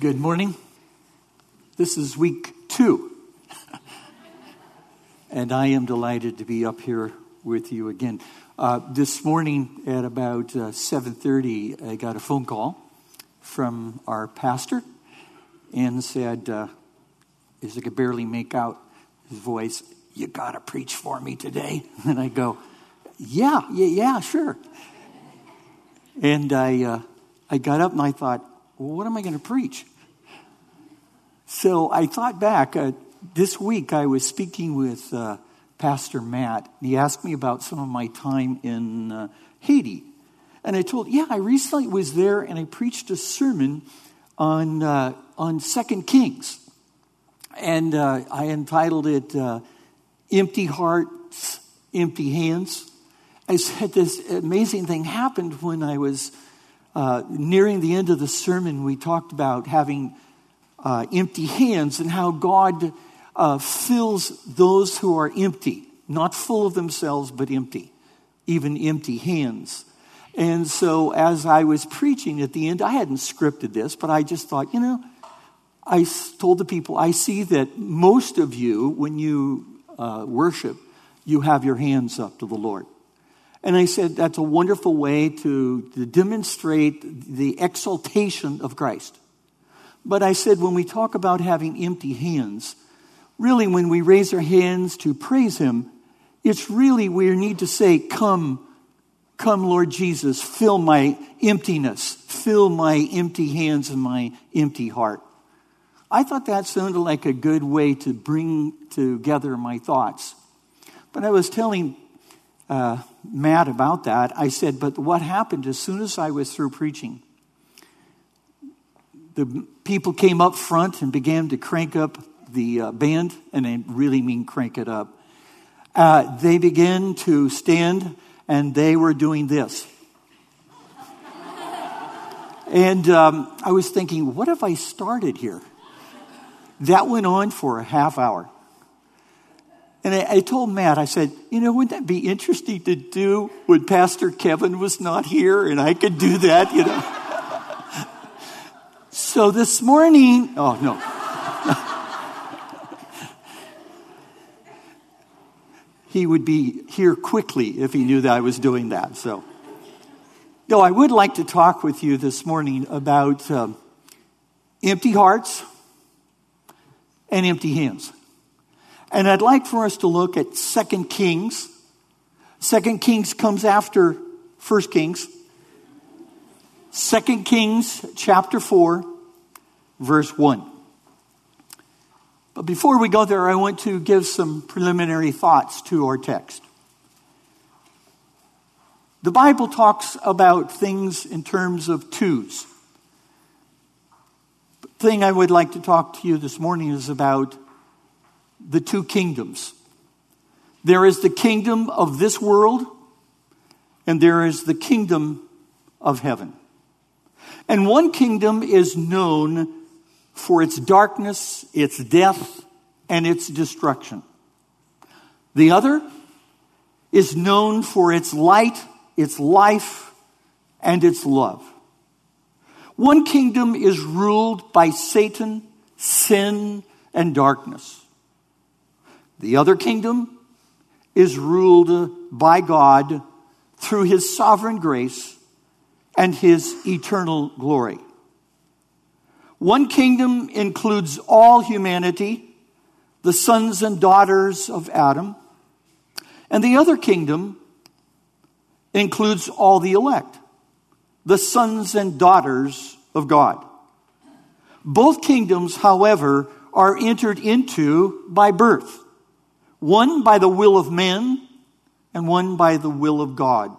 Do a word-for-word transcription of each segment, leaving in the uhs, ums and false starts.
Good morning. This is week two. And I am delighted to be up here with you again. Uh, this morning at about uh, seven thirty, I got a phone call from our pastor and said, uh, as I could barely make out his voice, "You got to preach for me today." And I go, yeah, yeah, yeah, sure. And I, uh, I got up and I thought, well, what am I going to preach? So I thought back. Uh, this week I was speaking with uh, Pastor Matt. He asked me about some of my time in uh, Haiti. And I told him, yeah, I recently was there and I preached a sermon on uh, on Second Kings. And uh, I entitled it, uh, Empty Hearts, Empty Hands. I said this amazing thing happened when I was uh, nearing the end of the sermon. We talked about having uh, empty hands and how God uh, fills those who are empty, not full of themselves, but empty, even empty hands. And so as I was preaching at the end, I hadn't scripted this, but I just thought, you know, I told the people, I see that most of you, when you uh, worship, you have your hands up to the Lord. And I said, that's a wonderful way to, to demonstrate the exaltation of Christ. But I said, when we talk about having empty hands, really when we raise our hands to praise him, it's really we need to say, come, come Lord Jesus, fill my emptiness, fill my empty hands and my empty heart. I thought that sounded like a good way to bring together my thoughts. But I was telling uh, Matt about that. I said, but what happened as soon as I was through preaching? The people came up front and began to crank up the uh, band, and I really mean crank it up. Uh, they began to stand, and they were doing this. and um, I was thinking, what have I started here? That went on for a half hour. And I, I told Matt, I said, you know, wouldn't that be interesting to do when Pastor Kevin was not here and I could do that, you know? So this morning, oh, no. He would be here quickly if he knew that I was doing that. So, no, I would like to talk with you this morning about um, empty hearts and empty hands. And I'd like for us to look at Second Kings. Second Kings comes after First Kings. Second Kings chapter four, verse one. But before we go there, I want to give some preliminary thoughts to our text. The Bible talks about things in terms of twos. Thing I would like to talk to you this morning is about the two kingdoms. There is the kingdom of this world, and there is the kingdom of heaven. And one kingdom is known for its darkness, its death, and its destruction. The other is known for its light, its life, and its love. One kingdom is ruled by Satan, sin, and darkness. The other kingdom is ruled by God through his sovereign grace and his eternal glory. One kingdom includes all humanity, the sons and daughters of Adam, and the other kingdom includes all the elect, the sons and daughters of God. Both kingdoms, however, are entered into by birth. One by the will of man and one by the will of God.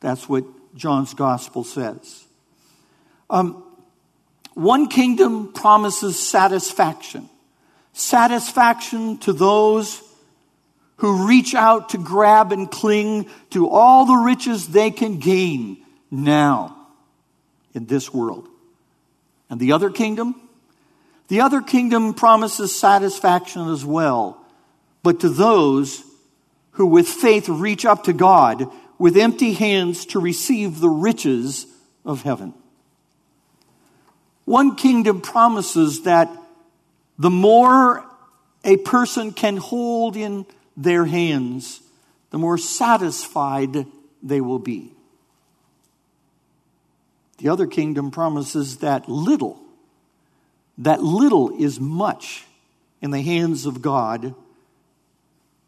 That's what John's gospel says. Um, one kingdom promises satisfaction. Satisfaction to those who reach out to grab and cling to all the riches they can gain now. In this world. And the other kingdom? The other kingdom promises satisfaction as well, but to those who with faith reach up to God with empty hands to receive the riches of heaven. One kingdom promises that the more a person can hold in their hands, the more satisfied they will be. The other kingdom promises that little, that little is much in the hands of God,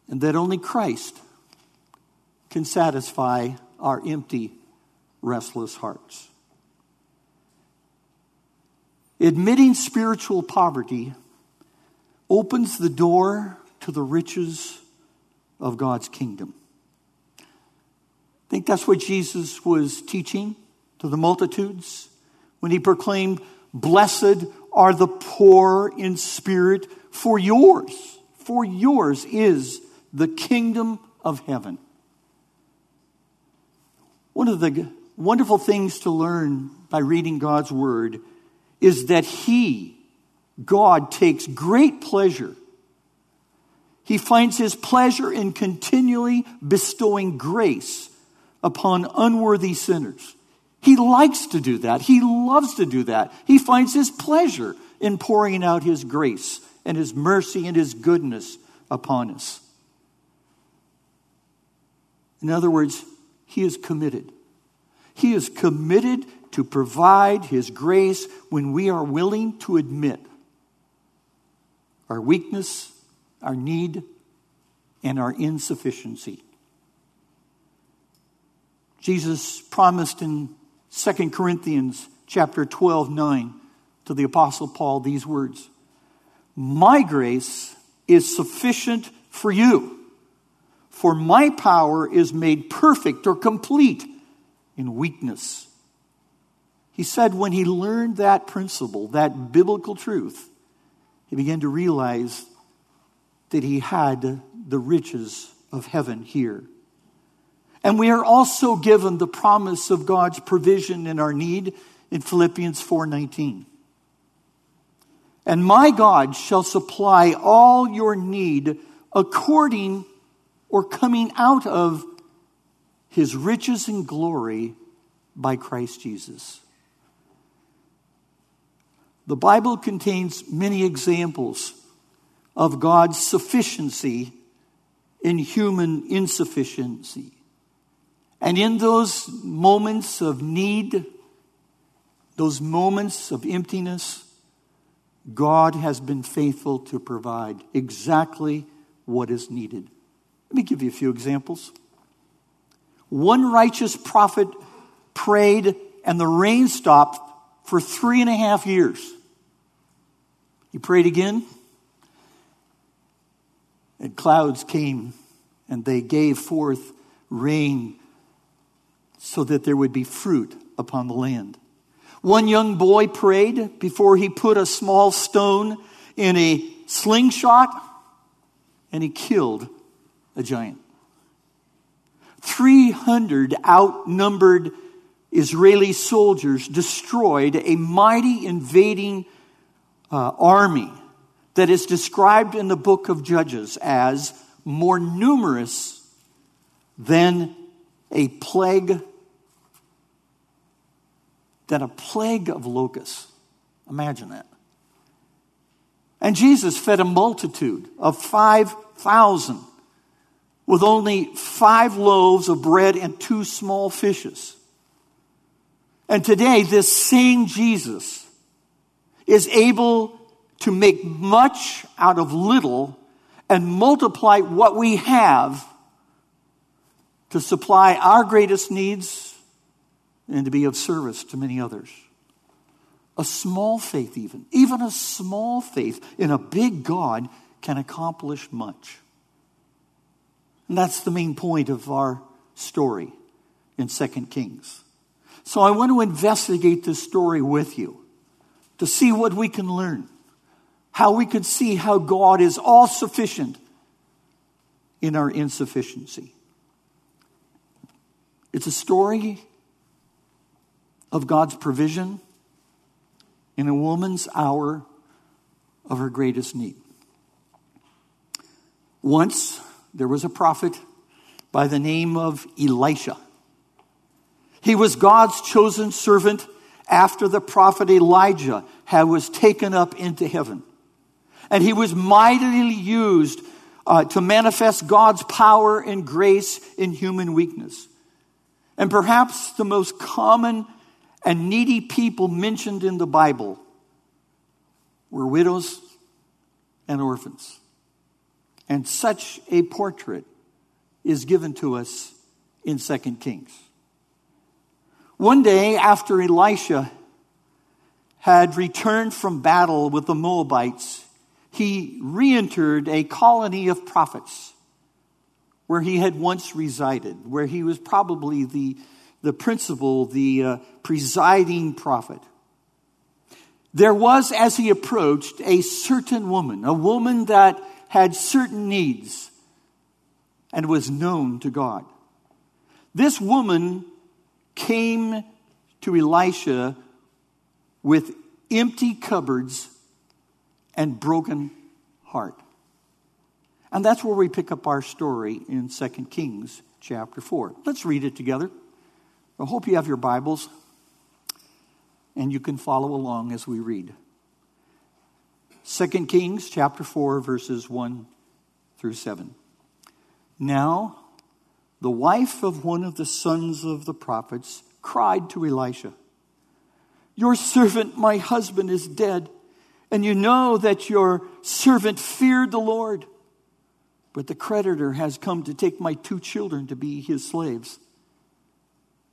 and that only Christ can satisfy our empty, restless hearts. Admitting spiritual poverty opens the door to the riches of God's kingdom. I think that's what Jesus was teaching to the multitudes when he proclaimed, "Blessed are the poor in spirit, for yours, for yours is the kingdom of heaven." One of the wonderful things to learn by reading God's word is that he, God, takes great pleasure. He finds his pleasure in continually bestowing grace upon unworthy sinners. He likes to do that. He loves to do that. He finds his pleasure in pouring out his grace and his mercy and his goodness upon us. In other words, he is committed. He is committed to provide his grace when we are willing to admit our weakness, our need, and our insufficiency. Jesus promised in Second Corinthians chapter twelve, nine to the Apostle Paul these words, "My grace is sufficient for you, for my power is made perfect or complete in weakness." He said when he learned that principle, that biblical truth, he began to realize that he had the riches of heaven here. And we are also given the promise of God's provision in our need in Philippians four nineteen. "And my God shall supply all your need according or coming out of his riches and glory by Christ Jesus." The Bible contains many examples of God's sufficiency in human insufficiency. And in those moments of need, those moments of emptiness, God has been faithful to provide exactly what is needed. Let me give you a few examples. One righteous prophet prayed and the rain stopped for three and a half years. He prayed again, and clouds came and they gave forth rain so that there would be fruit upon the land. One young boy prayed before he put a small stone in a slingshot and he killed a giant. three hundred outnumbered Israeli soldiers destroyed a mighty invading uh, army that is described in the book of Judges as more numerous than a plague than a plague of locusts. Imagine that. And Jesus fed a multitude of five thousand with only five loaves of bread and two small fishes. And today, this same Jesus is able to make much out of little and multiply what we have to supply our greatest needs and to be of service to many others. A small faith even, even a small faith in a big God can accomplish much. And that's the main point of our story in Second Kings. So I want to investigate this story with you to see what we can learn, how we can see how God is all sufficient in our insufficiency. It's a story of God's provision in a woman's hour of her greatest need. Once there was a prophet by the name of Elisha. He was God's chosen servant after the prophet Elijah had, was taken up into heaven. And he was mightily used uh, to manifest God's power and grace in human weakness. And perhaps the most common and needy people mentioned in the Bible were widows and orphans. And such a portrait is given to us in Second Kings. One day after Elisha had returned from battle with the Moabites, he re-entered a colony of prophets where he had once resided, where he was probably the, the principal, the uh, presiding prophet. There was, as he approached, a certain woman, a woman that had certain needs and was known to God. This woman came to Elisha with empty cupboards and broken heart. And that's where we pick up our story in Second Kings chapter four. Let's read it together. I hope you have your Bibles and you can follow along as we read. Second Kings chapter four, verses one through seven. Now, the wife of one of the sons of the prophets cried to Elisha, "Your servant, my husband, is dead, and you know that your servant feared the Lord. But the creditor has come to take my two children to be his slaves."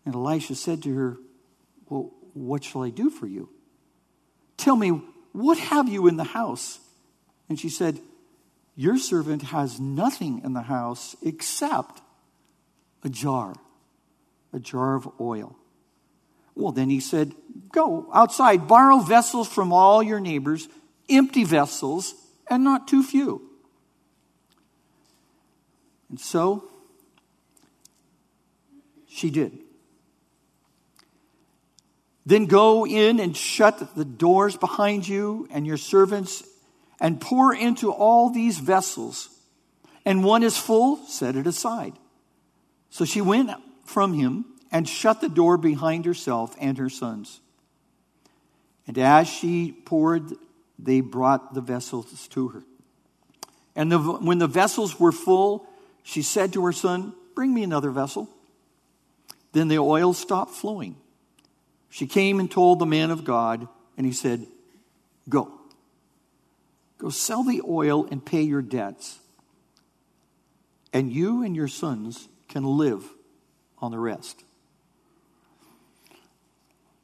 And Elisha said to her, "Well, what shall I do for you? Tell me, what have you in the house?" And she said, "Your servant has nothing in the house except a jar, a jar of oil." Well, then he said, "Go outside, borrow vessels from all your neighbors, empty vessels, and not too few." And so she did. "Then go in and shut the doors behind you and your servants and pour into all these vessels. And one is full, set it aside." So she went from him and shut the door behind herself and her sons. And as she poured, they brought the vessels to her. And the, when the vessels were full, she said to her son, "Bring me another vessel." Then the oil stopped flowing. She came and told the man of God, and he said, "Go. Go sell the oil and pay your debts, and you and your sons can live on the rest."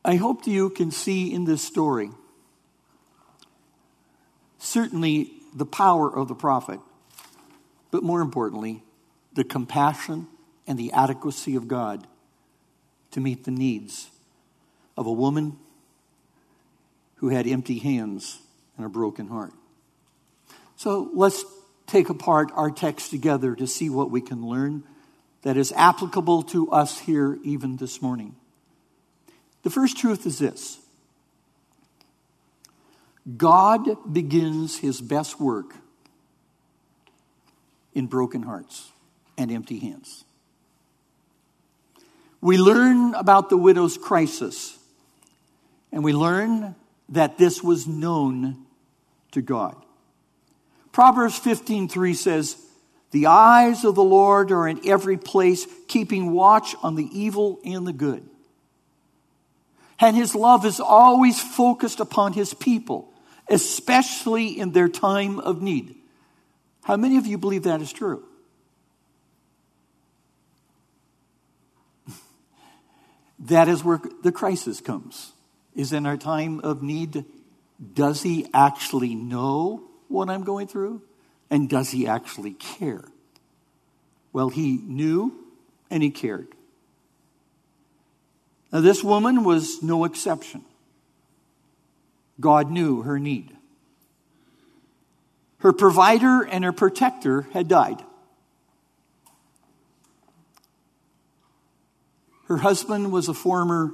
I hope you can see in this story certainly the power of the prophet, but more importantly, the compassion and the adequacy of God to meet the needs of a woman who had empty hands and a broken heart. So let's take apart our text together to see what we can learn that is applicable to us here even this morning. The first truth is this: God begins his best work in broken hearts and empty hands. We learn about the widow's crisis, and we learn that this was known to God. Proverbs fifteen three says, "The eyes of the Lord are in every place, keeping watch on the evil and the good." And his love is always focused upon his people, especially in their time of need. How many of you believe that is true? That is where the crisis comes, is in our time of need. Does he actually know what I'm going through? And does he actually care? Well, he knew and he cared. Now, this woman was no exception. God knew her need. Her provider and her protector had died. Her husband was a former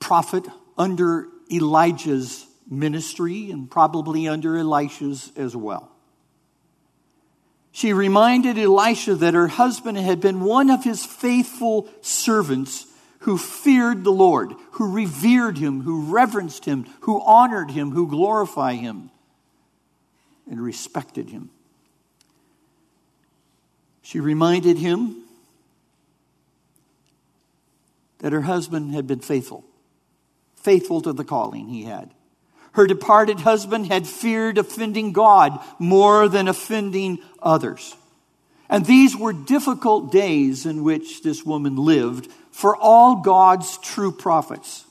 prophet under Elijah's ministry and probably under Elisha's as well. She reminded Elisha that her husband had been one of his faithful servants who feared the Lord, who revered him, who reverenced him, who honored him, who glorified him, and respected him. She reminded him that her husband had been faithful, faithful to the calling he had. Her departed husband had feared offending God more than offending others. And these were difficult days in which this woman lived for all God's true prophets.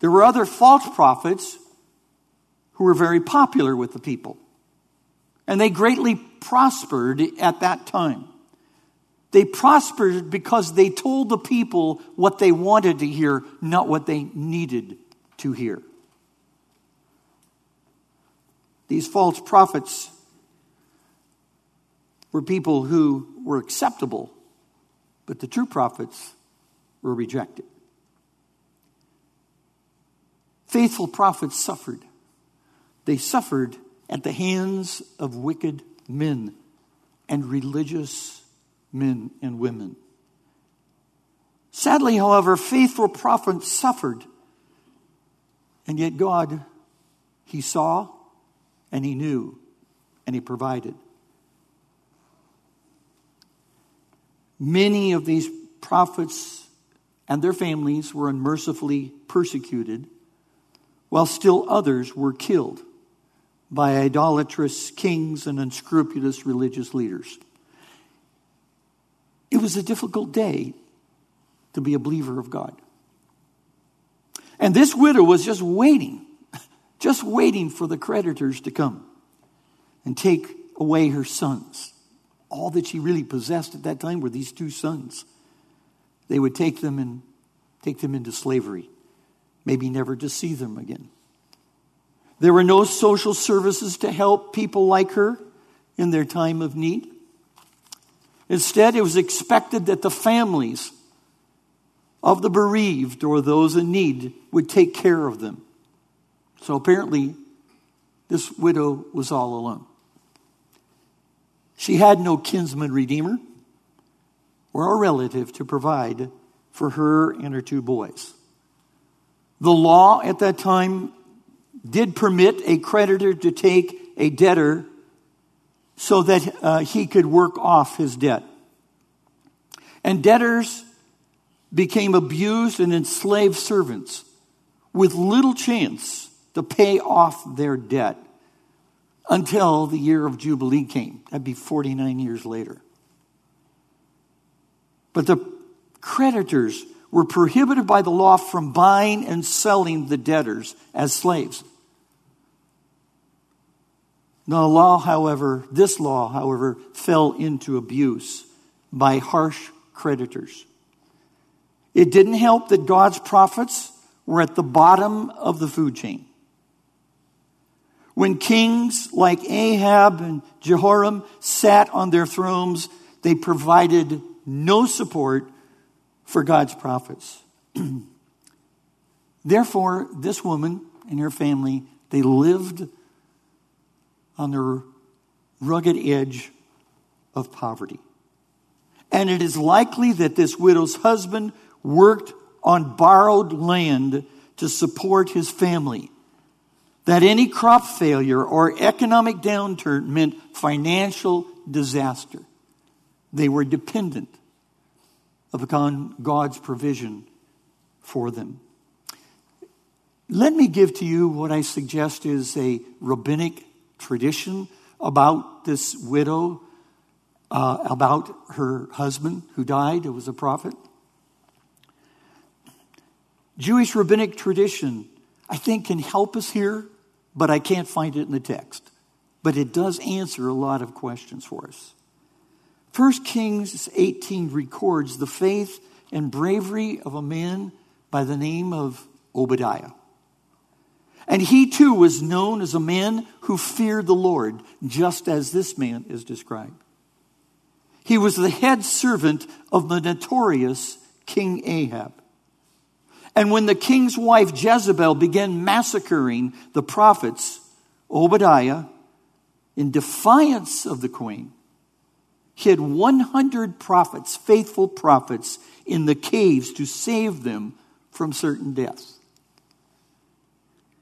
There were other false prophets who were very popular with the people, and they greatly prospered at that time. They prospered because they told the people what they wanted to hear, not what they needed to hear. These false prophets were people who were acceptable, but the true prophets were rejected. Faithful prophets suffered. They suffered at the hands of wicked men and religious men and women. Sadly, however, faithful prophets suffered, and yet God, he saw, and he knew, and he provided. Many of these prophets and their families were unmercifully persecuted, while still others were killed by idolatrous kings and unscrupulous religious leaders. It was a difficult day to be a believer of God. And this widow was just waiting Just waiting for the creditors to come and take away her sons. All that she really possessed at that time were these two sons. They would take them and take them into slavery, maybe never to see them again. There were no social services to help people like her in their time of need. Instead, it was expected that the families of the bereaved or those in need would take care of them. So apparently, this widow was all alone. She had no kinsman redeemer or a relative to provide for her and her two boys. The law at that time did permit a creditor to take a debtor so that uh, he could work off his debt. And debtors became abused and enslaved servants with little chance to pay off their debt until the year of Jubilee came. That'd be forty-nine years later. But the creditors were prohibited by the law from buying and selling the debtors as slaves. The law, however, this law, however, fell into abuse by harsh creditors. It didn't help that God's prophets were at the bottom of the food chain. When kings like Ahab and Jehoram sat on their thrones, they provided no support for God's prophets. Therefore, this woman and her family, they lived on the rugged edge of poverty. And it is likely that this widow's husband worked on borrowed land to support his family. That any crop failure or economic downturn meant financial disaster. They were dependent upon God's provision for them. Let me give to you what I suggest is a rabbinic tradition about this widow, uh, about her husband who died, who was a prophet. Jewish rabbinic tradition, I think, can help us here, but I can't find it in the text. But it does answer a lot of questions for us. First Kings eighteen records the faith and bravery of a man by the name of Obadiah. And he too was known as a man who feared the Lord, just as this man is described. He was the head servant of the notorious King Ahab. And when the king's wife Jezebel began massacring the prophets, Obadiah, in defiance of the queen, hid one hundred prophets, faithful prophets, in the caves to save them from certain death.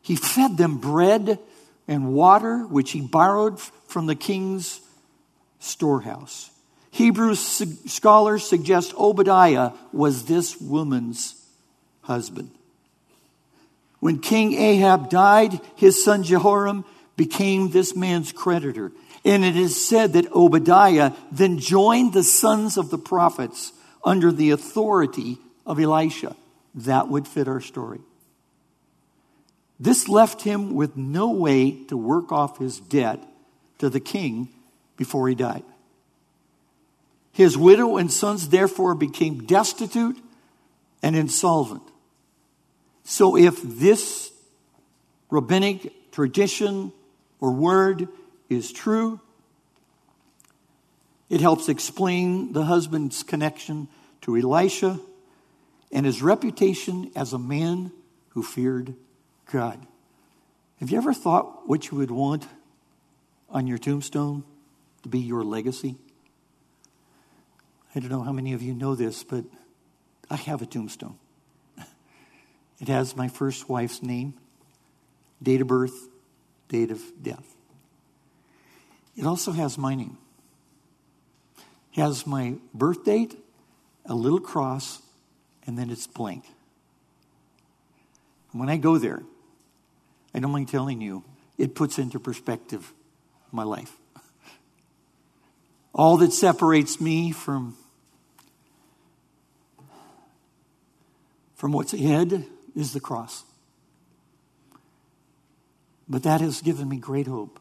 He fed them bread and water, which he borrowed from the king's storehouse. Hebrew scholars suggest Obadiah was this woman's husband. When King Ahab died, his son Jehoram became this man's creditor. And it is said that Obadiah then joined the sons of the prophets under the authority of Elisha. That would fit our story. This left him with no way to work off his debt to the king before he died. His widow and sons therefore became destitute and insolvent. So if this rabbinic tradition or word is true, it helps explain the husband's connection to Elisha and his reputation as a man who feared God. Have you ever thought what you would want on your tombstone to be your legacy? I don't know how many of you know this, but I have a tombstone. It has my first wife's name, date of birth, date of death. It also has my name. It has my birth date, a little cross, and then it's blank. When I go there, I don't mind telling you, it puts into perspective my life. All that separates me from, from what's ahead is the cross. But that has given me great hope.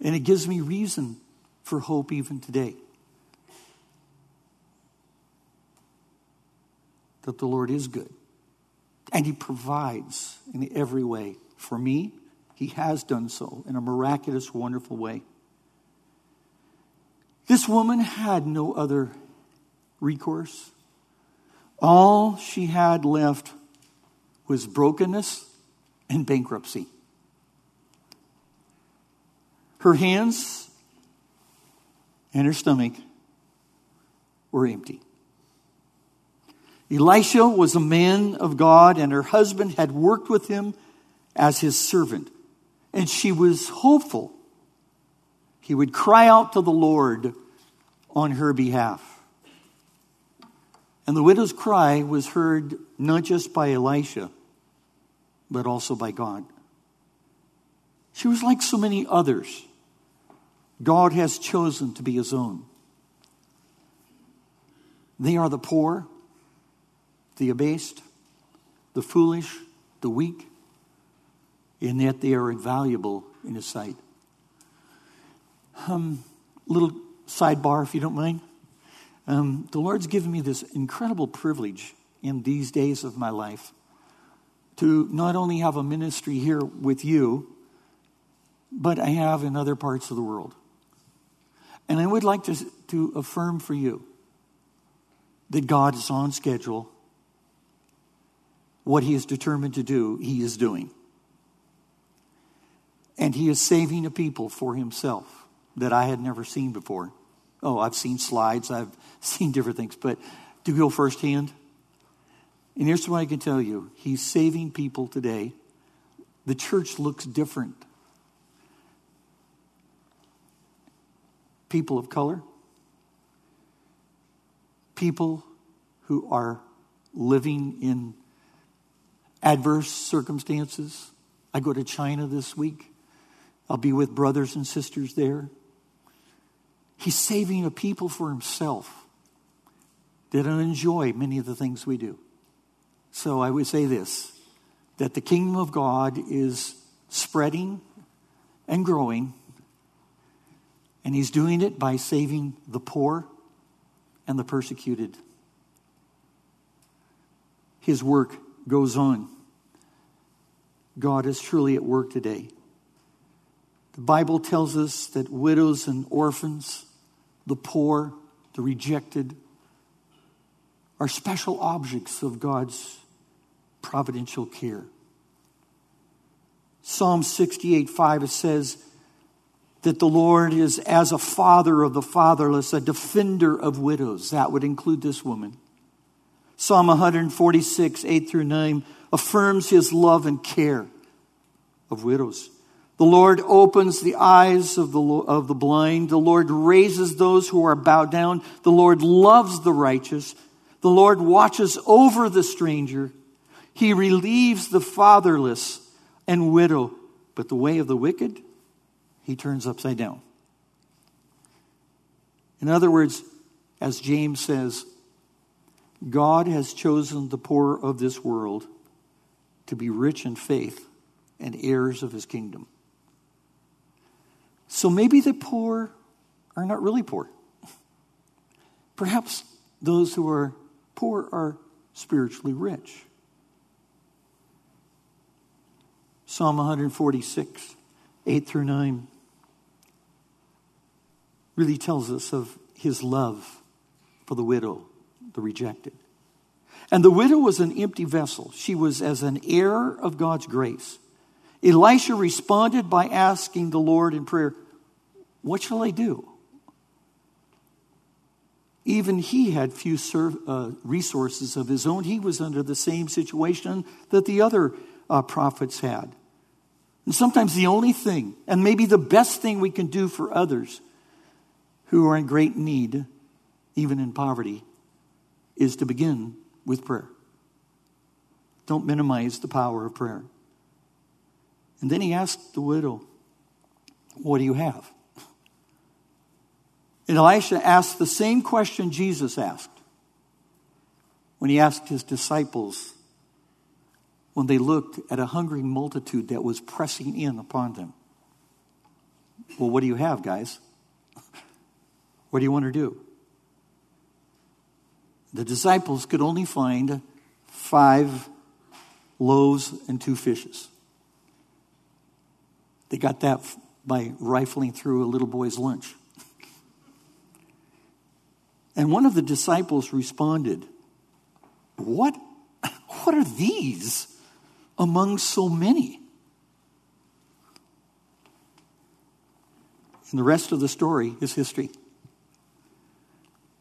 And it gives me reason for hope even today. That the Lord is good. And he provides in every way. For me, he has done so in a miraculous, wonderful way. This woman had no other recourse. All she had left was brokenness and bankruptcy. Her hands and her stomach were empty. Elisha was a man of God, and her husband had worked with him as his servant. And she was hopeful he would cry out to the Lord on her behalf. And the widow's cry was heard not just by Elisha, but also by God. She was like so many others God has chosen to be his own. They are the poor, the abased, the foolish, the weak, and yet they are invaluable in his sight. Um, little sidebar, if you don't mind. Um, the Lord's given me this incredible privilege in these days of my life to not only have a ministry here with you, but I have in other parts of the world. And I would like to, to affirm for you that God is on schedule. What he is determined to do, he is doing. And he is saving a people for himself that I had never seen before. Oh, I've seen slides. I've seen different things. But to go firsthand, and here's what I can tell you. He's saving people today. The church looks different. People of color. People who are living in adverse circumstances. I go to China this week. I'll be with brothers and sisters there. He's saving a people for himself that don't enjoy many of the things we do. So I would say this, that the kingdom of God is spreading and growing, and he's doing it by saving the poor and the persecuted. His work goes on. God is truly at work today. The Bible tells us that widows and orphans, the poor, the rejected, are special objects of God's providential care. Psalm sixty-eight, five, it says, that the Lord is as a father of the fatherless, a defender of widows. That would include this woman. Psalm one forty-six, eight through nine, affirms his love and care of widows. The Lord opens the eyes of the of the blind. The Lord raises those who are bowed down. The Lord loves the righteous. The Lord watches over the stranger. He relieves the fatherless and widow. But the way of the wicked, he turns upside down. In other words, as James says, God has chosen the poor of this world to be rich in faith and heirs of his kingdom. So maybe the poor are not really poor. Perhaps those who are poor are spiritually rich. Psalm one forty-six, eight through nine, really tells us of his love for the widow, the rejected. And the widow was an empty vessel. She was as an heir of God's grace. Elisha responded by asking the Lord in prayer, "What shall I do?" Even he had few serv- uh, resources of his own. He was under the same situation that the other uh, prophets had. And sometimes the only thing, and maybe the best thing we can do for others who are in great need, even in poverty, is to begin with prayer. Don't minimize the power of prayer. And then he asked the widow, "What do you have?" And Elisha asked the same question Jesus asked when he asked his disciples when they looked at a hungry multitude that was pressing in upon them. "Well, what do you have, guys? What do you want to do?" The disciples could only find five loaves and two fishes. They got that by rifling through a little boy's lunch. And one of the disciples responded, What, what are these among so many?" And the rest of the story is history.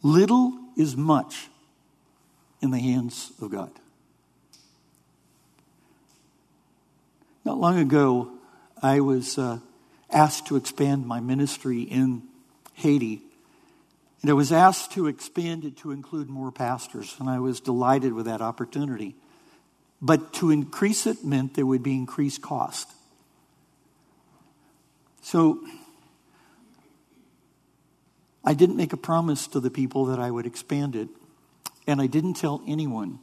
Little is much in the hands of God. Not long ago, I was uh, asked to expand my ministry in Haiti. And I was asked to expand it to include more pastors. And I was delighted with that opportunity. But to increase it meant there would be increased cost. So I didn't make a promise to the people that I would expand it. And I didn't tell anyone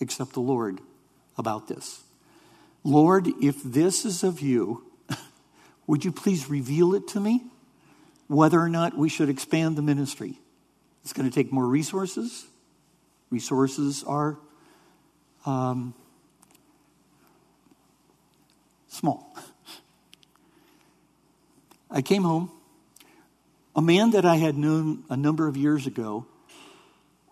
except the Lord about this. "Lord, if this is of you, would you please reveal it to me, whether or not we should expand the ministry? It's going to take more resources." Resources are um, small. I came home. A man that I had known a number of years ago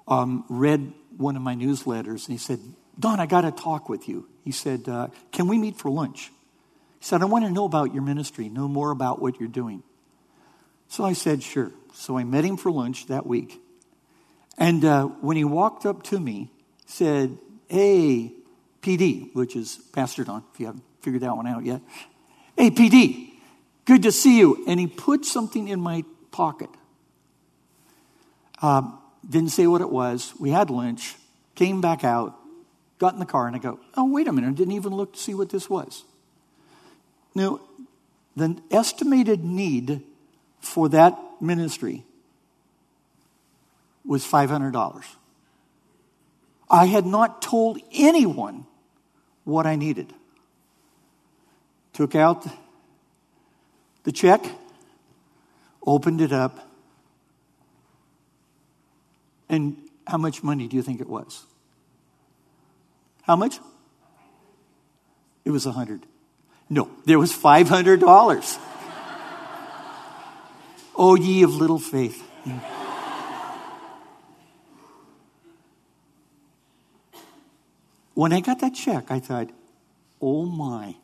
um, read one of my newsletters, and he said, "Don, I got to talk with you." He said, uh, "Can we meet for lunch?" He said, "I want to know about your ministry, know more about what you're doing." So I said, "Sure." So I met him for lunch that week. And uh, when he walked up to me, he said, "Hey, P D," which is Pastor Don, if you haven't figured that one out yet. "Hey, P D, good to see you." And he put something in my pocket. Uh, didn't say what it was. We had lunch, came back out, got in the car, and I go, "Oh, wait a minute. I didn't even look to see what this was." Now, the estimated need for that ministry was five hundred dollars. I had not told anyone what I needed. Took out the check, opened it up, and how much money do you think it was? How much? It was one hundred dollars. No, there was five hundred dollars. "Oh, ye of little faith." When I got that check, I thought, "Oh my,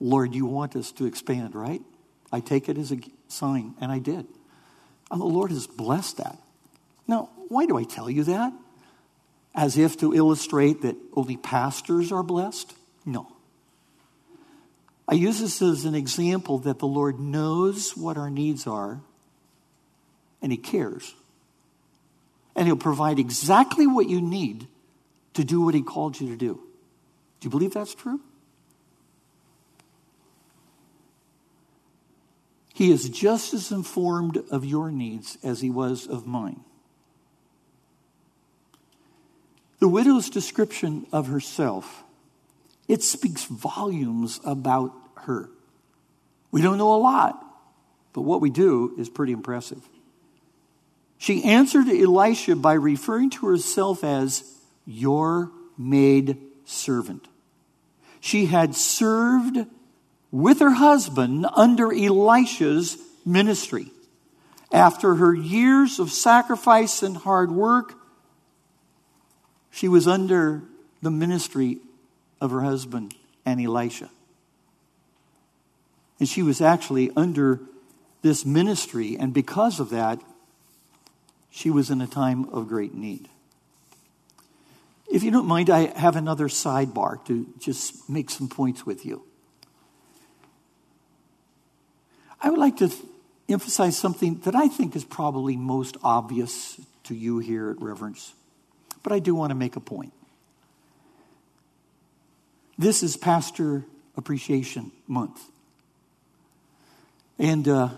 Lord, you want us to expand, right?" I take it as a sign, and I did. And the Lord has blessed that. Now, why do I tell you that? As if to illustrate that only pastors are blessed? No. I use this as an example that the Lord knows what our needs are, and He cares. And He'll provide exactly what you need to do what He called you to do. Do you believe that's true? He is just as informed of your needs as He was of mine. The widow's description of herself, it speaks volumes about her. We don't know a lot, but what we do is pretty impressive. She answered Elisha by referring to herself as your maidservant. She had served with her husband under Elisha's ministry. After her years of sacrifice and hard work, she was under the ministry of her husband and Elisha. And she was actually under this ministry, and because of that, she was in a time of great need. If you don't mind, I have another sidebar to just make some points with you. I would like to emphasize something that I think is probably most obvious to you here at Reverence, but I do want to make a point. This is Pastor Appreciation Month. And uh,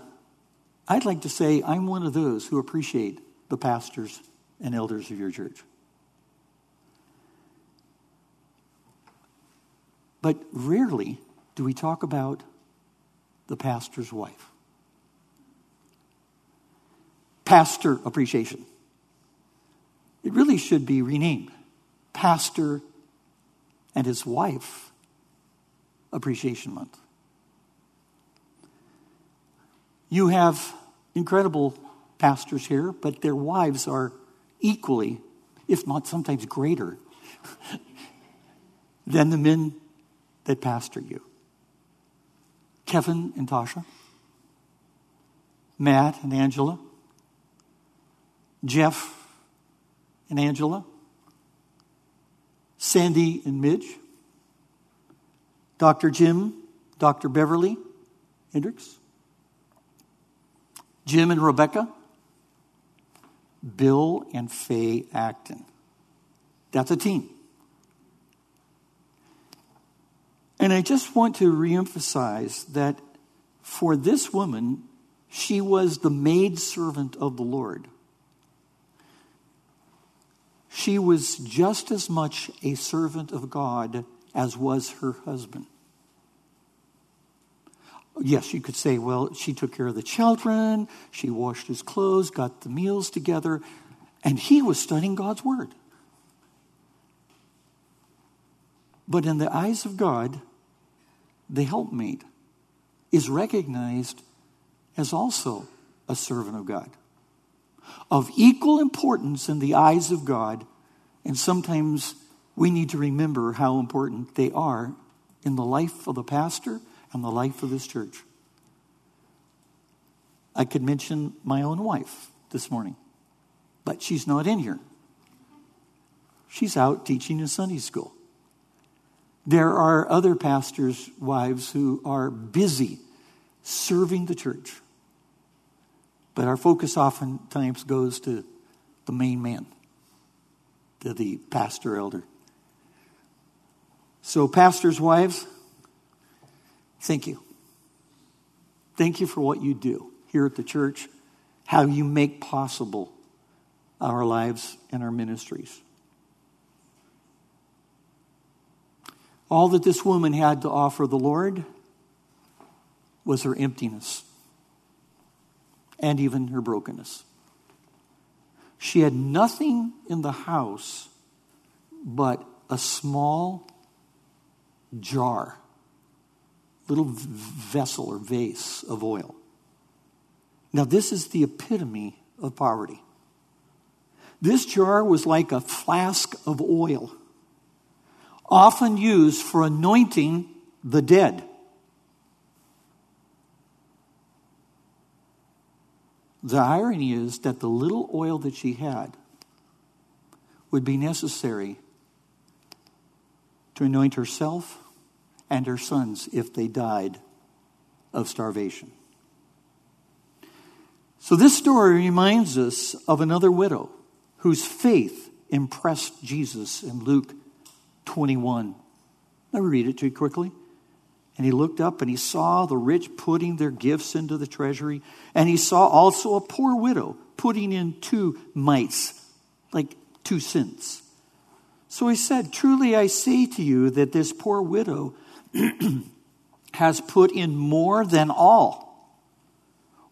I'd like to say I'm one of those who appreciate the pastors and elders of your church. But rarely do we talk about the pastor's wife. Pastor Appreciation. It really should be renamed Pastor and His Wife Appreciation Month. You have incredible pastors here, but their wives are equally, if not sometimes greater, than the men that pastor you. Kevin and Tasha, Matt and Angela, Jeff and Angela, Sandy and Midge, Doctor Jim, Doctor Beverly Hendricks, Jim and Rebecca, Bill and Faye Acton. That's a team. And I just want to reemphasize that for this woman, she was the maidservant of the Lord. She was just as much a servant of God as was her husband. Yes, you could say, well, she took care of the children, she washed his clothes, got the meals together, and he was studying God's word. But in the eyes of God, the helpmate is recognized as also a servant of God, of equal importance in the eyes of God, and sometimes we need to remember how important they are in the life of the pastor and the life of this church. I could mention my own wife this morning, but she's not in here. She's out teaching in Sunday school. There are other pastors' wives who are busy serving the church. But our focus oftentimes goes to the main man, to the pastor elder. So pastors' wives, thank you. Thank you for what you do here at the church, how you make possible our lives and our ministries. All that this woman had to offer the Lord was her emptiness. And even her brokenness. She had nothing in the house but a small jar, little vessel or vase of oil. Now, this is the epitome of poverty. This jar was like a flask of oil, often used for anointing the dead. The irony is that the little oil that she had would be necessary to anoint herself and her sons if they died of starvation. So this story reminds us of another widow whose faith impressed Jesus in Luke twenty-one. Let me read it to you quickly. And he looked up and he saw the rich putting their gifts into the treasury. And he saw also a poor widow putting in two mites, like two cents. So he said, "Truly I say to you that this poor widow has put in more than all.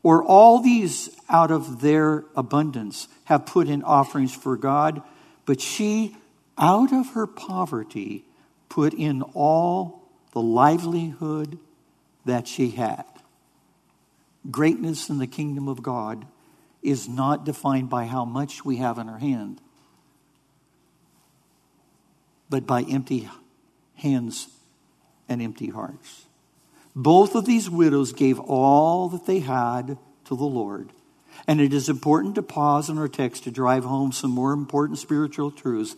Or all these out of their abundance have put in offerings for God, but she out of her poverty put in all the livelihood that she had." Greatness in the kingdom of God is not defined by how much we have in our hand, but by empty hands and empty hearts. Both of these widows gave all that they had to the Lord. And it is important to pause in our text to drive home some more important spiritual truths.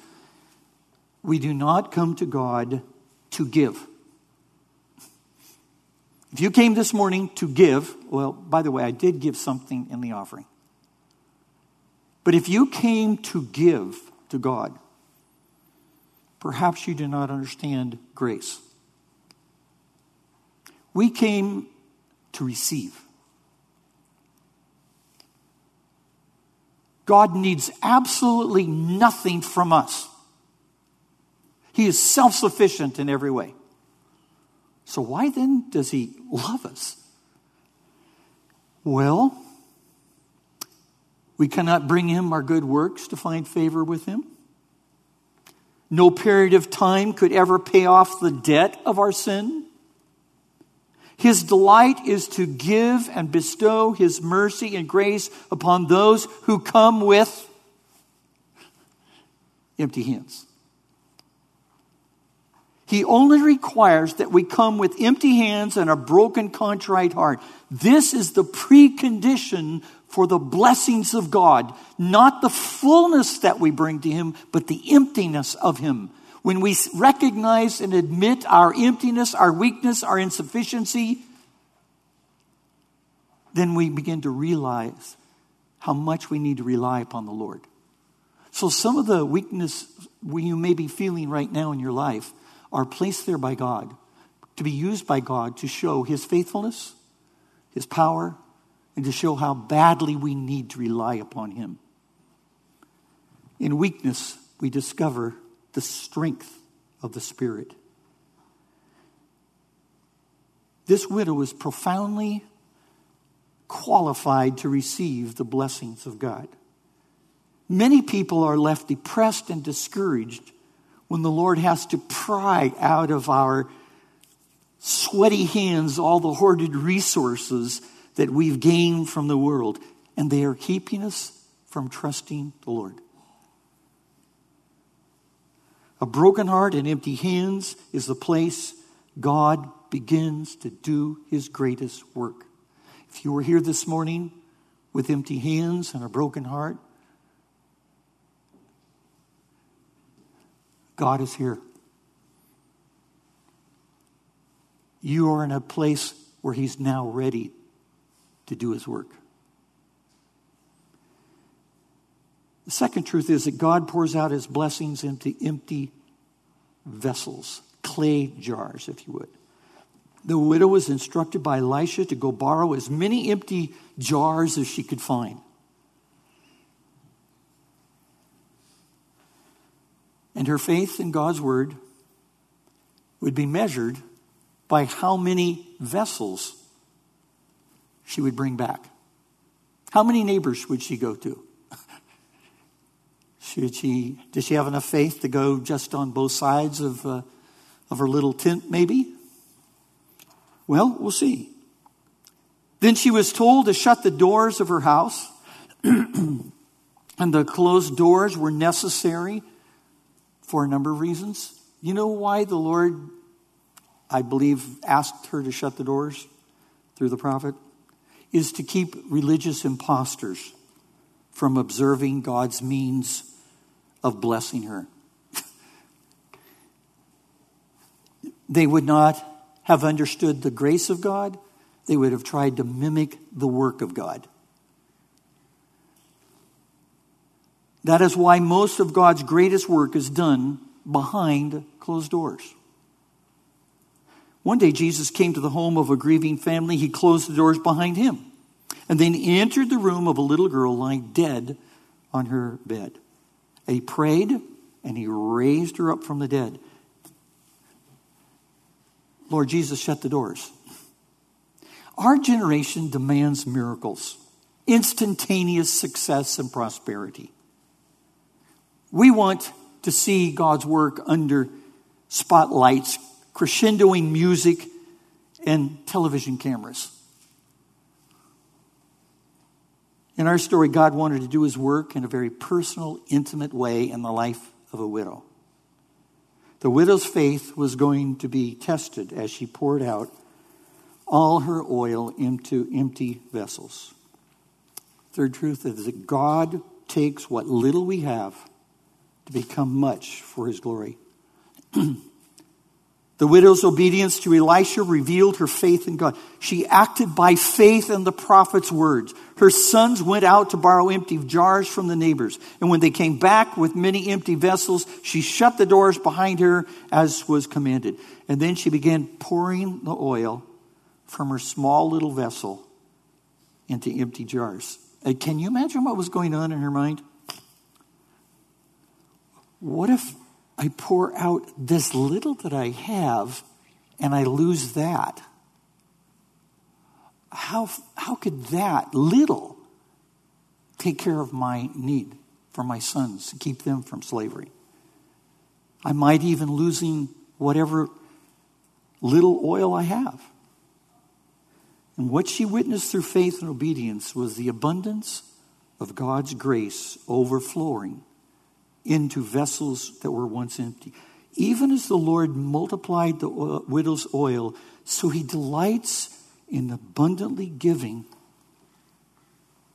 We do not come to God to give. If you came this morning to give, well, by the way, I did give something in the offering. But if you came to give to God, perhaps you do not understand grace. We came to receive. God needs absolutely nothing from us. He is self-sufficient in every way. So why then does he love us? Well, we cannot bring him our good works to find favor with him. No period of time could ever pay off the debt of our sin. His delight is to give and bestow his mercy and grace upon those who come with empty hands. He only requires that we come with empty hands and a broken, contrite heart. This is the precondition for the blessings of God, not the fullness that we bring to him, but the emptiness of him. When we recognize and admit our emptiness, our weakness, our insufficiency, then we begin to realize how much we need to rely upon the Lord. So some of the weakness you may be feeling right now in your life are placed there by God, to be used by God to show his faithfulness, his power, and to show how badly we need to rely upon him. In weakness, we discover the strength of the Spirit. This widow is profoundly qualified to receive the blessings of God. Many people are left depressed and discouraged when the Lord has to pry out of our sweaty hands all the hoarded resources that we've gained from the world, and they are keeping us from trusting the Lord. A broken heart and empty hands is the place God begins to do his greatest work. If you were here this morning with empty hands and a broken heart, God is here. You are in a place where he's now ready to do his work. The second truth is that God pours out his blessings into empty vessels, clay jars, if you would. The widow was instructed by Elisha to go borrow as many empty jars as she could find. And her faith in God's word would be measured by how many vessels she would bring back. How many neighbors would she go to? Should she, does she have enough faith to go just on both sides of uh, of her little tent, maybe? Well, we'll see. Then she was told to shut the doors of her house, and the closed doors were necessary for a number of reasons. You know why the Lord, I believe, asked her to shut the doors through the prophet? is to keep religious imposters from observing God's means of blessing her. They would not have understood the grace of God. They would have tried to mimic the work of God. That is why most of God's greatest work is done behind closed doors. One day Jesus came to the home of a grieving family. He closed the doors behind him. And then he entered the room of a little girl lying dead on her bed. And he prayed and he raised her up from the dead. Lord Jesus shut the doors. Our generation demands miracles, instantaneous success and prosperity. We want to see God's work under spotlights, crescendoing music, and television cameras. In our story, God wanted to do his work in a very personal, intimate way in the life of a widow. The widow's faith was going to be tested as she poured out all her oil into empty vessels. Third truth is that God takes what little we have to become much for his glory. The widow's obedience to Elisha revealed her faith in God. She acted by faith in the prophet's words. Her sons went out to borrow empty jars from the neighbors. And when they came back with many empty vessels, she shut the doors behind her as was commanded. And then she began pouring the oil from her small little vessel into empty jars. Uh, can you imagine what was going on in her mind? What if I pour out this little that I have and I lose that? How, how could that little take care of my need for my sons, to keep them from slavery? I might even losing whatever little oil I have. And what she witnessed through faith and obedience was the abundance of God's grace overflowing into vessels that were once empty. Even as the Lord multiplied the oil, widow's oil, so he delights in abundantly giving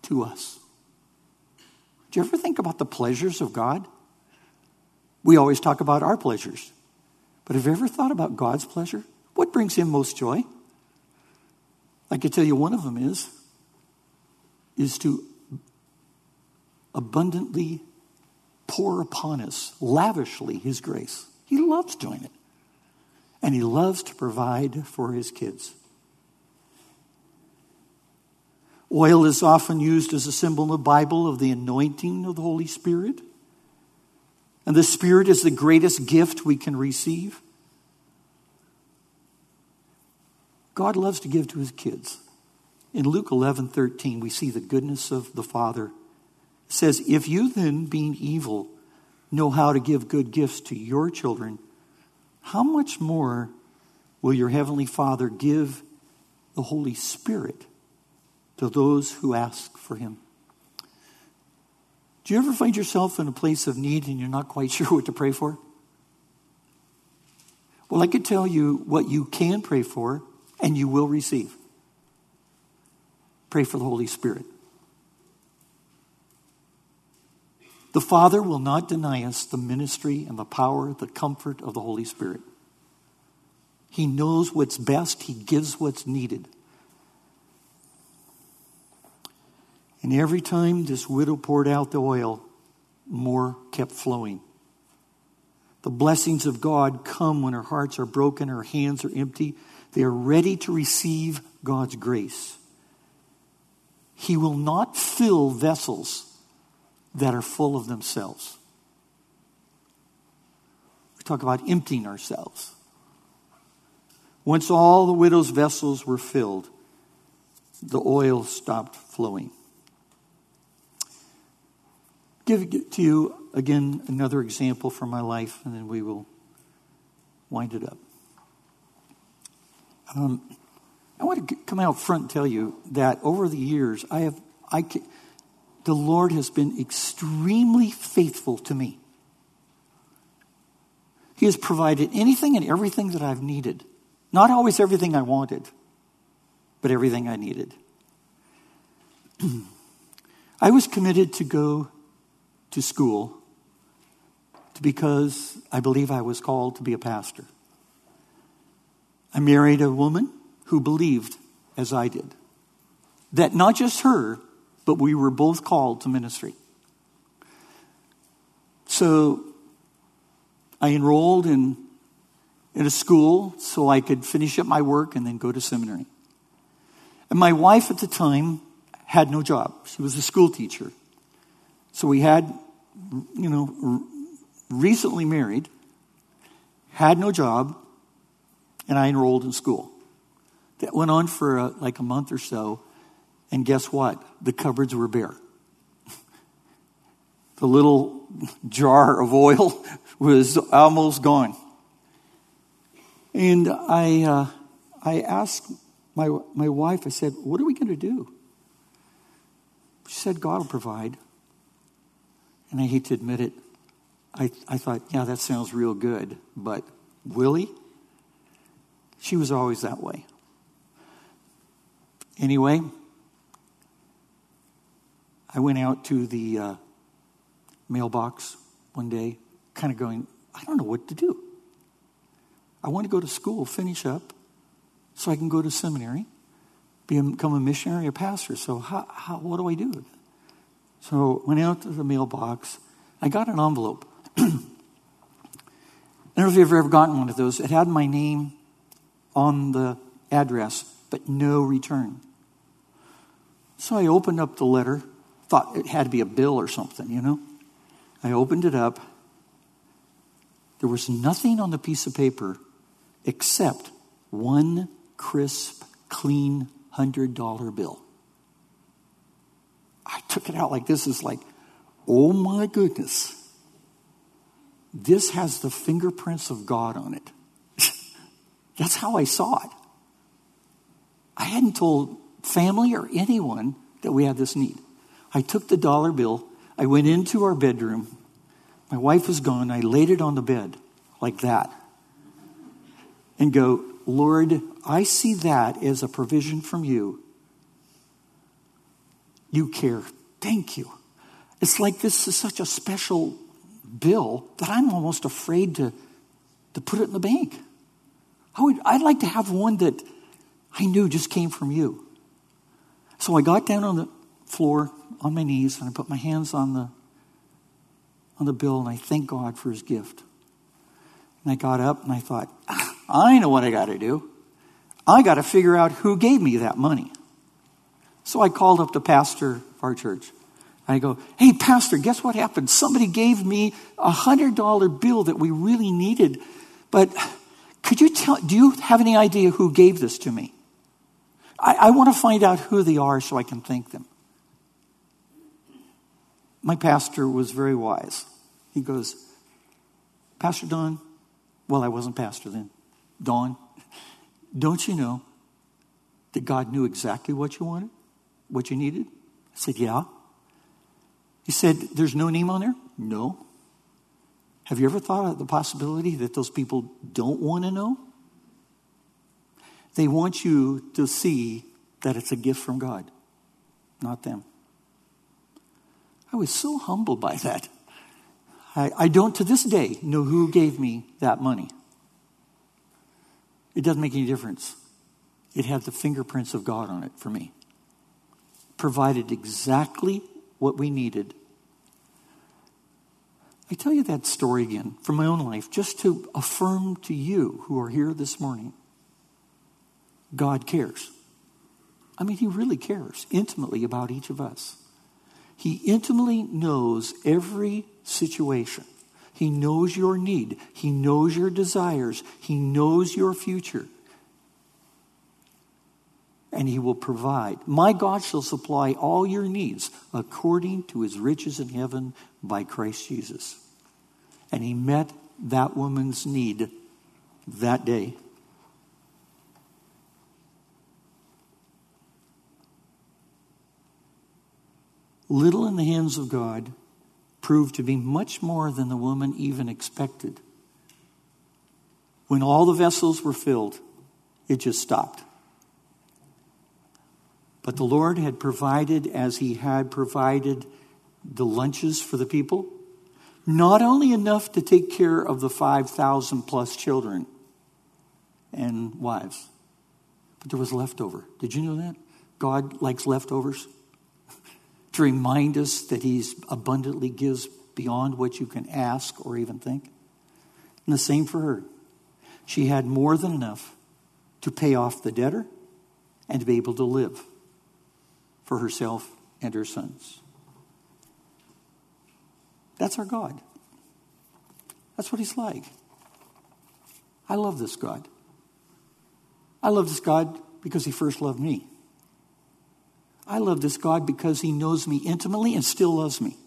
to us. Do you ever think about the pleasures of God? We always talk about our pleasures. But have you ever thought about God's pleasure? What brings him most joy? I could tell you one of them is, is to abundantly pour upon us lavishly his grace. He loves doing it. And he loves to provide for his kids. Oil is often used as a symbol in the Bible of the anointing of the Holy Spirit. And the Spirit is the greatest gift we can receive. God loves to give to his kids. In Luke eleven thirteen, we see the goodness of the Father. It says, if you then, being evil, know how to give good gifts to your children, how much more will your heavenly Father give the Holy Spirit to those who ask for him? Do you ever find yourself in a place of need and you're not quite sure what to pray for? Well, I could tell you what you can pray for, and you will receive. Pray for the Holy Spirit. The Father will not deny us the ministry and the power, the comfort of the Holy Spirit. He knows what's best. He gives what's needed. And every time this widow poured out the oil, more kept flowing. The blessings of God come when our hearts are broken, our hands are empty. They are ready to receive God's grace. He will not fill vessels that are full of themselves. We talk about emptying ourselves. Once all the widow's vessels were filled, the oil stopped flowing. Give to you again another example from my life, and then we will wind it up. Um, I want to come out front and tell you that over the years, I have, I, the Lord has been extremely faithful to me. He has provided anything and everything that I've needed. Not always everything I wanted, but everything I needed. I was committed to go to school because I believe I was called to be a pastor. I married a woman who believed as I did. That not just her, but we were both called to ministry. So I enrolled in, in a school so I could finish up my work and then go to seminary. And my wife at the time had no job. She was a school teacher. So we had, you know, recently married, had no job, and I enrolled in school. That went on for a, like a month or so. And guess what? The cupboards were bare. The little jar of oil was almost gone. And I uh, I asked my my wife, I said, what are we going to do? She said, God will provide. And I hate to admit it. I, I thought, yeah, that sounds real good. But will he? She was always that way. Anyway, I went out to the uh, mailbox one day, kind of going, I don't know what to do. I want to go to school, finish up, so I can go to seminary, become a missionary, a pastor. So how, how, what do I do? So I went out to the mailbox. I got an envelope. I don't know if you've ever gotten one of those. It had my name on the address, but no return. So I opened up the letter. Thought it had to be a bill or something, you know. I opened it up. There was nothing on the piece of paper except one crisp, clean one hundred dollar bill. I took it out like this. It's like, oh my goodness. This has the fingerprints of God on it. That's how I saw it. I hadn't told family or anyone that we had this need. I took the dollar bill. I went into our bedroom. My wife was gone. I laid it on the bed like that and go, Lord, I see that as a provision from you. You care. Thank you. It's like this is such a special bill that I'm almost afraid to, to put it in the bank. I would, I'd like to have one that I knew just came from you. So I got down on the floor on my knees, and I put my hands on the on the bill, and I thank God for his gift. And I got up, and I thought, ah, I know what I got to do. I got to figure out who gave me that money. So I called up the pastor of our church. And I go, hey, pastor, guess what happened? Somebody gave me a one hundred dollar bill that we really needed. But could you tell, do you have any idea who gave this to me? I, I want to find out who they are so I can thank them. My pastor was very wise. He goes, Pastor Don, well, I wasn't pastor then. Don, don't you know that God knew exactly what you wanted, what you needed? I said, yeah. He said, there's no name on there? No. Have you ever thought of the possibility that those people don't want to know? They want you to see that it's a gift from God, not them. I was so humbled by that. I, I don't to this day know who gave me that money. It doesn't make any difference. It had the fingerprints of God on it for me. Provided exactly what we needed. I tell you that story again from my own life just to affirm to you who are here this morning, God cares. I mean, he really cares intimately about each of us. He intimately knows every situation. He knows your need. He knows your desires. He knows your future. And he will provide. My God shall supply all your needs according to his riches in heaven by Christ Jesus. And he met that woman's need that day. Little in the hands of God proved to be much more than the woman even expected. When all the vessels were filled, it just stopped. But the Lord had provided, as he had provided the lunches for the people, not only enough to take care of the five thousand plus children and wives, but there was leftover. Did you know that? God likes leftovers to remind us that he abundantly gives beyond what you can ask or even think. And the same for her. She had more than enough to pay off the debtor and to be able to live for herself and her sons. That's our God. That's what he's like. I love this God. I love this God because he first loved me. I love this God because he knows me intimately and still loves me.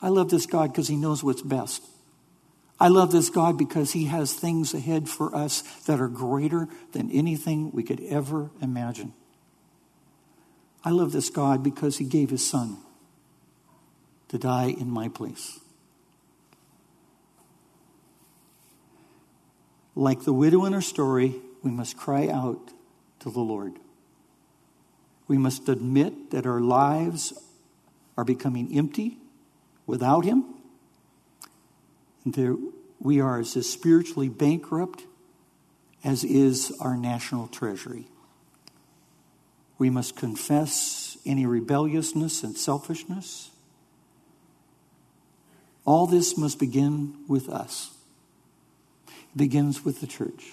I love this God because he knows what's best. I love this God because he has things ahead for us that are greater than anything we could ever imagine. I love this God because he gave his son to die in my place. Like the widow in our story, we must cry out to the Lord. We must admit that our lives are becoming empty without him, and that we are as spiritually bankrupt as is our national treasury. We must confess any rebelliousness and selfishness. All this must begin with us. It begins with the church.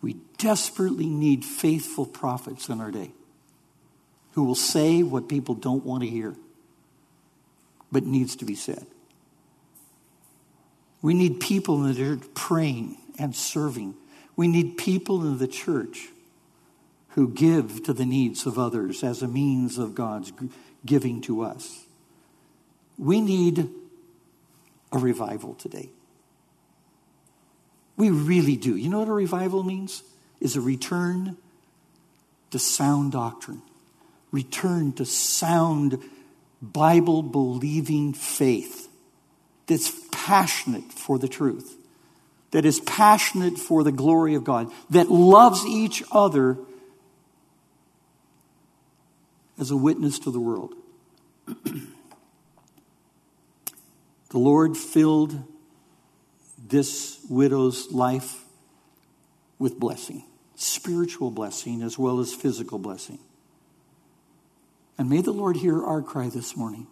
We desperately need faithful prophets in our day who will say what people don't want to hear, but needs to be said. We need people in the church praying and serving. We need people in the church who give to the needs of others as a means of God's giving to us. We need a revival today. We really do. You know what a revival means? Is a return to sound doctrine. Return to sound Bible-believing faith that's passionate for the truth, that is passionate for the glory of God, that loves each other as a witness to the world. The Lord filled this widow's life with blessing, spiritual blessing as well as physical blessing. And may the Lord hear our cry this morning,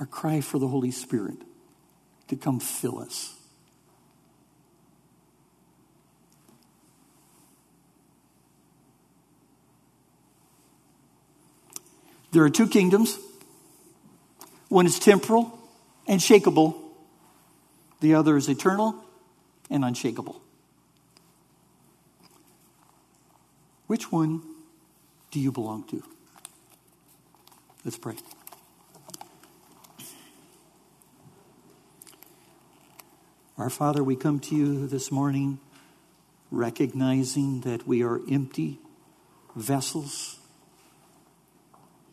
our cry for the Holy Spirit to come fill us. There are two kingdoms. One is temporal and shakeable. The other is eternal and unshakable. Which one do you belong to? Let's pray. Our Father, we come to you this morning recognizing that we are empty vessels,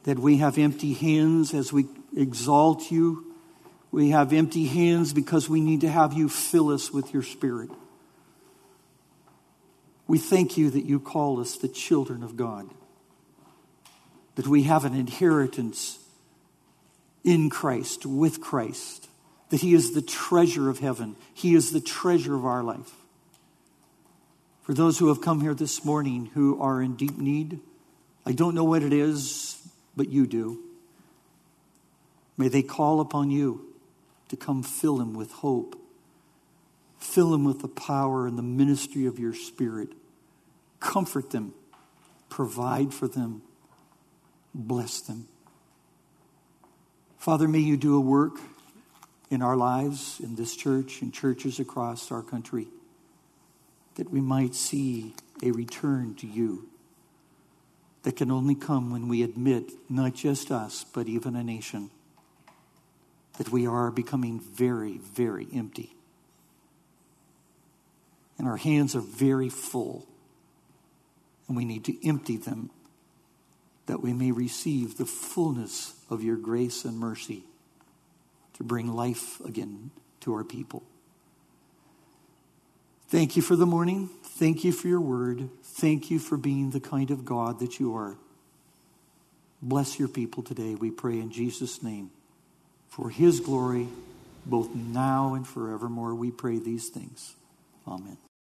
that we have empty hands as we exalt you. We have empty hands because we need to have you fill us with your Spirit. We thank you that you call us the children of God, that we have an inheritance in Christ, with Christ, that he is the treasure of heaven. He is the treasure of our life. For those who have come here this morning who are in deep need, I don't know what it is, but you do. May they call upon you to come fill them with hope. Fill them with the power and the ministry of your Spirit. Comfort them. Provide for them. Bless them. Father, may you do a work in our lives, in this church, in churches across our country, that we might see a return to you that can only come when we admit, not just us, but even a nation, that we are becoming very, very empty. And our hands are very full. And we need to empty them that we may receive the fullness of your grace and mercy to bring life again to our people. Thank you for the morning. Thank you for your word. Thank you for being the kind of God that you are. Bless your people today, we pray in Jesus' name. For his glory, both now and forevermore, we pray these things. Amen.